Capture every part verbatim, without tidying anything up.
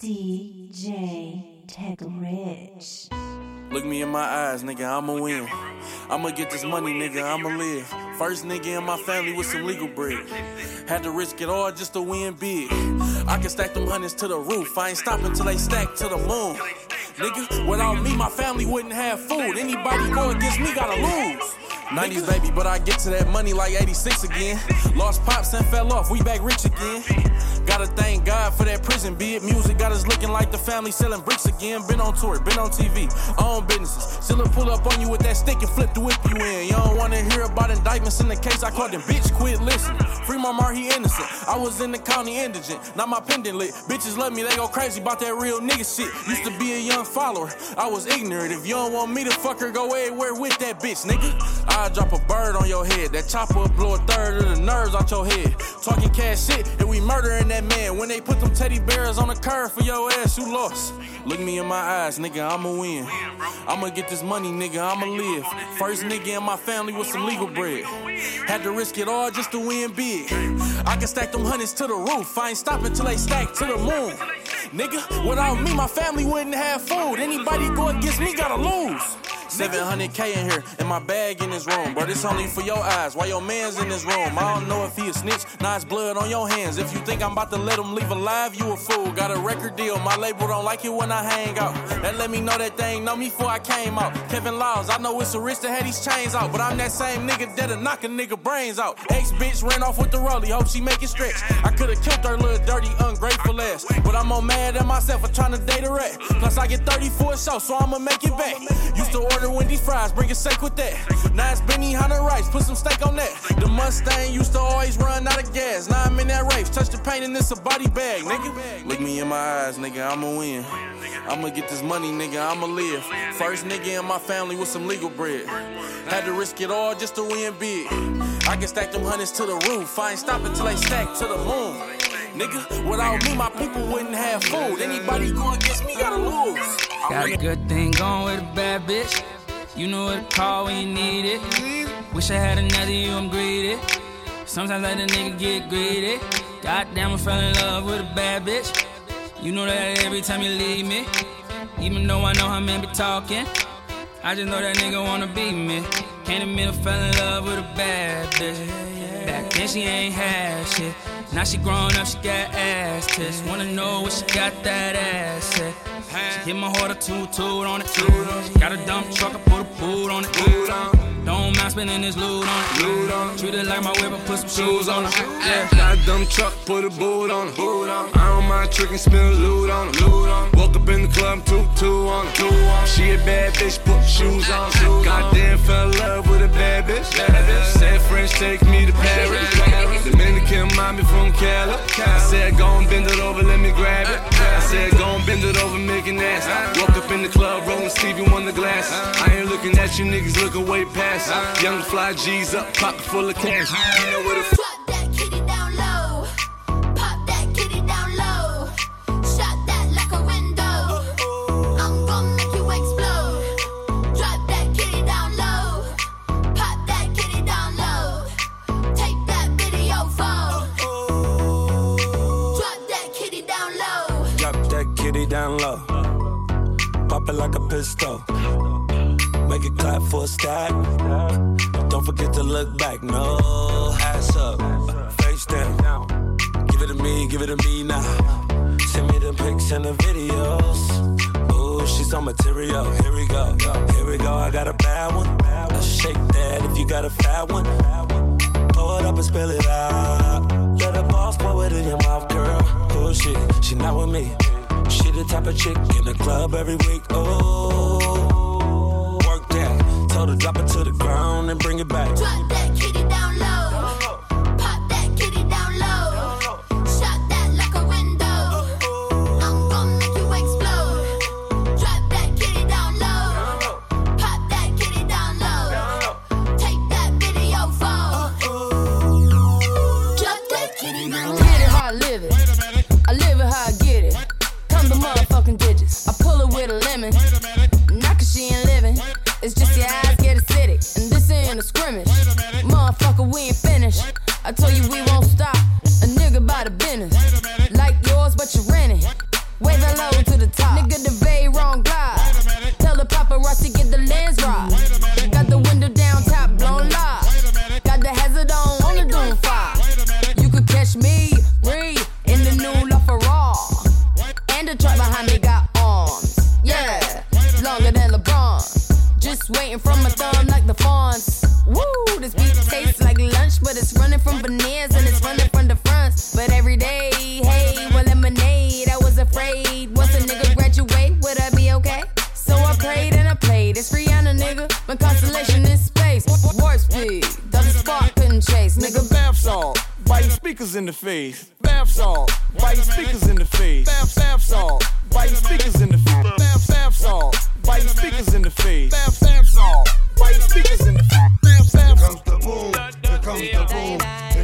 D J Tech Rich. Look me in my eyes, nigga, I'ma win. I'ma get this money, nigga, I'ma live. First nigga in my family with some legal bread. Had to risk it all just to win big. I can stack them hundreds to the roof. I ain't stopping till they stack to the moon. Nigga, without me, my family wouldn't have food. Anybody go against me gotta lose. nineties baby, but I get to that money like eighty-six again. Lost pops and fell off, we back rich again. Gotta thank God for that prison bid. Music got us looking like the family selling bricks again. Been on tour, been on T V, own businesses. Still a pull up on you with that stick and flip the whip you in. You don't wanna hear about indictments in the case I called him. Bitch, quit listening. Free my Mar, he innocent. I was in the county indigent, not my pendant lit. Bitches love me, they go crazy about that real nigga shit. Used to be a young follower, I was ignorant. If you don't want me to fuck her, go everywhere with that bitch, nigga. I drop a bird on your head. That chopper blow a third of the nerves out your head. Talking cash shit, and we murdering that man. When they put them teddy bears on the curb for your ass, you lost. Look me in my eyes, nigga, I'ma win. I'ma get this money, nigga, I'ma live. First nigga in my family with some legal bread. Had to risk it all just to win big. I can stack them hundreds to the roof. I ain't stopping till they stack to the moon. Nigga, without me, my family wouldn't have food. Anybody go against me gotta lose. seven hundred K in here, and my bag in this room. But it's only for your eyes, while your man's in this room. I don't know if he a snitch, nah, it's blood on your hands. If you think I'm about to let him leave alive, you a fool. Got a record deal, my label don't like it when I hang out. That let me know that they ain't know me before I came out. Kevin Lyles, I know it's a risk to have these chains out. But I'm that same nigga that'll knock a nigga brains out. Ex-bitch ran off with the rollie, hope she make it stretch. I could've killed her little dirty, ungrateful ass. But I'm all mad at myself for trying to date a rat. Plus I get thirty for a show, so I'ma make it back. Used to order Wendy's fries, bring a steak with that. Now it's Benny Hunter Rice, put some steak on that. The Mustang used to always run out of gas. Now I'm in that race, touch the paint and it's a body bag, nigga. Look me in my eyes, nigga, I'ma win. I'ma get this money, nigga, I'ma live. First nigga in my family with some legal bread. Had to risk it all just to win big. I can stack them hundreds to the roof. I ain't stopping till they stack to the moon. Nigga, without me, my people wouldn't have food. Anybody go against me gotta lose. Got a good thing going with a bad bitch. You know what to call when you need it. Wish I had another you, I'm greedy. Sometimes I let a nigga get greedy. Goddamn, I fell in love with a bad bitch. You know that every time you leave me. Even though I know how men be talking, I just know that nigga wanna be me. Can't admit I fell in love with a bad bitch. Back then she ain't had shit. Now she grown up, she got ass tits. Wanna know what she got that ass at. She hit my heart a two-two on it. She got a dump truck, I put a boot on it. Don't mind spending this loot on it. Treat it like my whip, I put some shoes on it. Yeah. Got a dump truck, put a boot on it. I don't mind tricking, spend loot on it. Woke up in the club, two-two on it. She a bad bitch, put shoes on it. Goddamn fell in love with a bad bitch. Said French, take me to Paris. Dominican mommy from Cali. I said go and bend it over, let me grab it. I said go and bend it over, make an ass. Walk up in the club, rolling Stevie Wonder glasses. I ain't looking at you niggas, look away past. Young fly G's up, pocket full of cash. You know where the fuck. Down low, pop it like a pistol, make it clap for a stack, don't forget to look back, no, ass up, face down, give it to me, give it to me now, send me the pics and the videos, ooh, she's on material, here we go, here we go, I got a bad one, I shake that if you got a fat one, pour it up and spill it out, let the boss pour it in your mouth, girl, ooh, she, she not with me. She the type of chick in the club every week, oh, work that. Told her drop it to the ground and bring it back. Drop that kitty down low, pop that kitty down low, shot that like a window, I'm gon' make you explode. Drop that kitty down low, pop that kitty down low, take that video phone. Drop that kitty down low. Get it how I live it, I live it how I get it. The motherfucking digits. I pull it with a lemon. Not cause she ain't living. It's just your eyes get acidic. And this ain't a scrimmage. Motherfucker, we ain't finished. I told you we won't stop. A nigga by the business. Like yours, but you rent it. Wait a waiting for my thumb like the fawns. Woo, this beat tastes like lunch, but it's running from veneers and it's running from the fronts. But every day, hey, well, lemonade, I was afraid. Once a nigga graduate, would I be okay? So I prayed and I played. It's Rihanna, nigga, my constellation is space. Warp speed, the spark couldn't chase. Nigga, bath salt, biting speakers in the face. Bath salt, biting speakers in the face. Bath, bath salt, biting speakers in the face. Bath, bath salt, biting speakers in the face. Bath, bath salt, biting speakers in the face. Here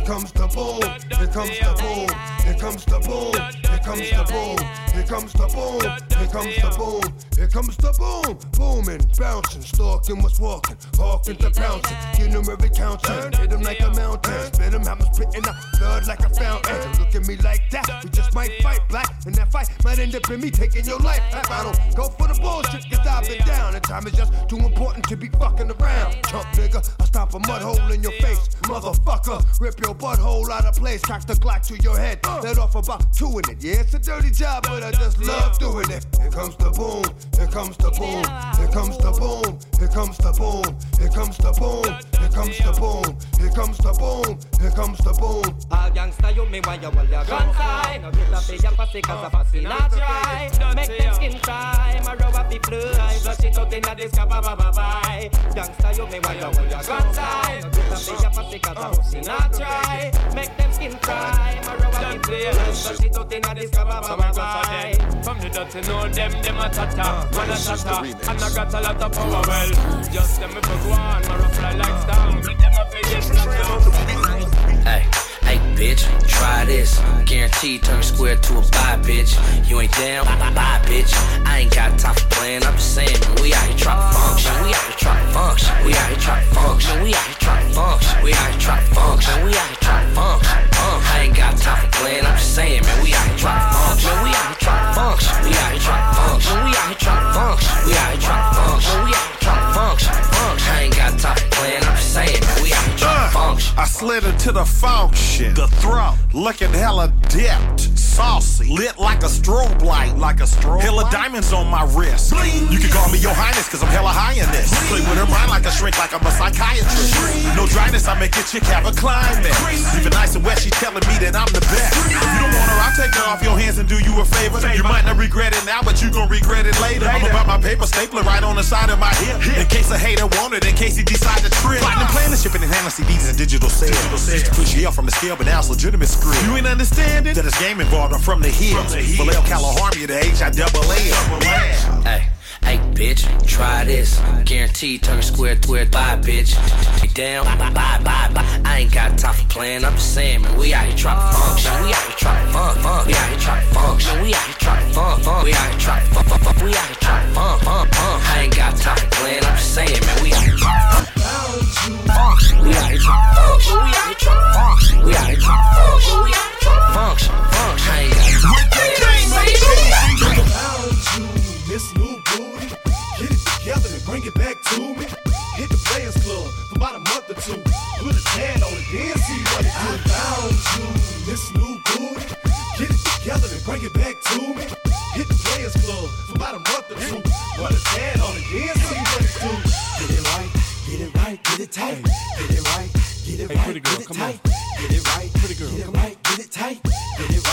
comes the boom, here comes the boom, here comes the boom, here comes the boom, here comes the boom, here comes the boom, here comes the boom, here comes the boom, here comes the boom, booming, bouncing, stalking, what's walking, hawking to pouncing, you know every counter, hit him like a mountain, spit him, I'm spitting out blood like a fountain. Look at me like that, we just might fight black, and that fight might end up in me taking your life. I don't go for the bullshit, cause I've been down, and time is just too important to be fucking around. Chump nigga, I stop a mud hole in your face, motherfucker, rip your butthole out of place, cock the Glock to your head, let off about two in it, yeah, it's a dirty job, but I just love doing it. Here comes the boom, here comes the boom, here comes the boom, here comes the boom, here comes the boom, here comes the boom, here comes the boom, here comes the boom. All youngster, you may want your gun tie, no get up your pussy cause the pussy not dry, make them skin dry, my rubber be blue, I flush it out in a disc, ba-ba-ba-bye. Youngster, you may want your gun tie, no get up your pussy cause the pussy not dry, make them skin dry, my rubber be blue, I flush it out in a disc, ba-ba-ba-bye. From the dirty know them, them a tata, man a tata, and I got a lot of power, well, just them if I go on, my rough fly like down, make them a pay it, hey. Hey, bitch, try this. Guaranteed turn square to a bye, bitch. You ain't down, bye, bye, bitch. I ain't got time for playing, I'm just saying, man, we out here try to function. We out here try to function. We out here try to function. We out here try to function. We out here try to function. We out here try to function. I ain't got time for playing, I'm just saying, man, we out here try to function. We out here try to function. We out here try to function. We out here try to function. We out here try to function. We out here try to function. I ain't got time for playing, I'm just saying, man, we out here try to function. I slid into the function. The throat, looking hella dipped, saucy, lit like a strobe light, like a strobe hella light? Diamonds on my wrist. Bling. You can call me your highness, cause I'm hella high in this. Bling. Play with her mind like a shrink, like I'm a psychiatrist. Bling. No dryness, I make your chick have a climate. Even nice and wet, she telling me that I'm the best. Bling. If you don't want her, I'll take her off your hands and do you a favor. Save you might not regret it now, but you gon' regret it later. later. I'm about my paper stapler right on the side of my hip. hip. In case a hater want it, in case he decide to trip. Find the plan to ship it in handling C Ds and digital sales. Digital push you from the scale, but now it's legitimate script. You ain't understand it? That it's game involved, I'm from the hills. Vallejo, California, the H I double A. Hey, hey, bitch, try this. Guaranteed turn square to it, bye, bitch. Be down, bye, bye, bye, bye. I ain't got time for playing, I'm just saying, man, we out here try to function. We out here try to funk, funk. We out here try to function. We out here try to funk, funk. We out here try to funk, funk. We out here try to funk, funk, funk. I ain't got time for playing, I'm just saying, man, we out here try to function. We out here try to function. We out here try to function. We out here trying to function, we out here trying to function, function, I ain't got time. This new booty, get it together and bring it back to me. Hit the Players Club for about a month or two. Put a tan on it, then see what it do. I found you, this new booty, get it together and bring it back to me. Hit the Players Club for about a month or two. Put a tan on it, then see what it do. Get it right, get it right, get it tight, get it right. Get it hey, right, pretty girl, get come tight. On. Get it right, pretty girl. Get it right, get it tight. Get it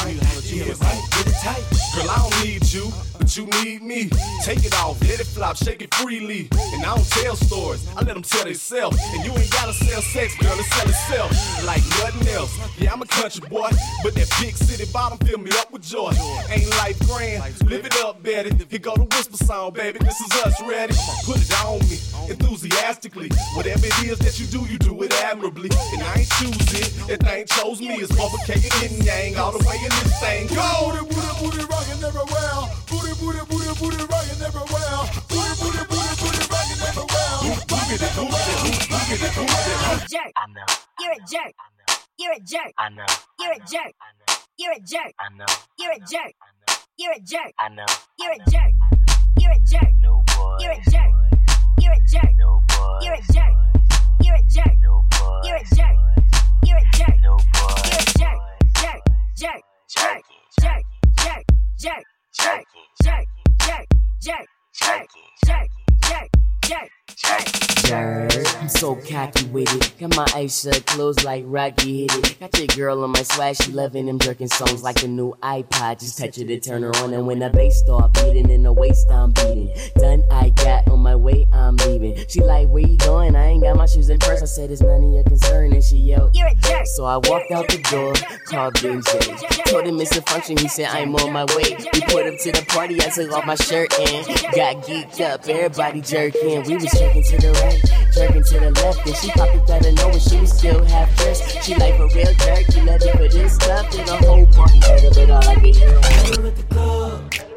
right, get it right, get it tight. Girl, I don't need you, but you need me. Take it off, let it flop, shake it freely. And I don't tell stories, I let them tell themselves. And you ain't gotta sell sex, girl, it sell itself like nothing else. Yeah, I'm a country boy, but that big city bottom fill me up with joy. Ain't life grand, live it up, Betty. Here go the whisper song, baby, this is us, ready? Put it on me, enthusiastically. Whatever it is that you do, you do it admirably. And I ain't choose it, that thing chose me. It's motherfucking yin yang, all the way in this thing. Go! Booty, booty, booty, rockin' everywhere. Booty, booty, booty, booty, rockin' everywhere. Booty, booty, booty, booty, rockin' everywhere. Look at it, look at it, look at it. You're a jerk. I know. You're a jerk. I know. You're a jerk. I know. You're a jerk. I know. You're a jerk. I know. You're a jerk. I know. You're a jerk. I know. You're a jerk. You're a jerk. No boy. You're a jerk. You're a jerk. No boy. You're a jerk. You're a jerk. You're a jerk. You're a jerk. You're a jerk. Jerk. Jerk. Jerk. Jerk. Jerk. Jerk. Jerk. Jerk. Jerk. Jerk. Jerk. Jerk. Jerk. Jerk, jerk, jerk. I'm so cocky with it. Got my eyes shut, closed like Rocky hit it. Got your girl on my swag, she loving them jerking songs like a new iPod. Just touch it and turn her on, and when the bass start beating in the waist, I'm beating. Done, I got on my way, I'm leaving. She like, where you going? I ain't got my shoes in purse. I said, it's none of your concern, and she yelled, you're a jerk. So I walked out the door, called D J. Told him it's a function, he said, I'm on my way. We put him to the party, I took off my shirt and got geeked up, everybody jerking. We was jerking to the right, jerking to the left, and she popped it out of nowhere. She was still half dressed. She like a real jerk. You love it for this stuff, and the whole party heard of it all. I get you.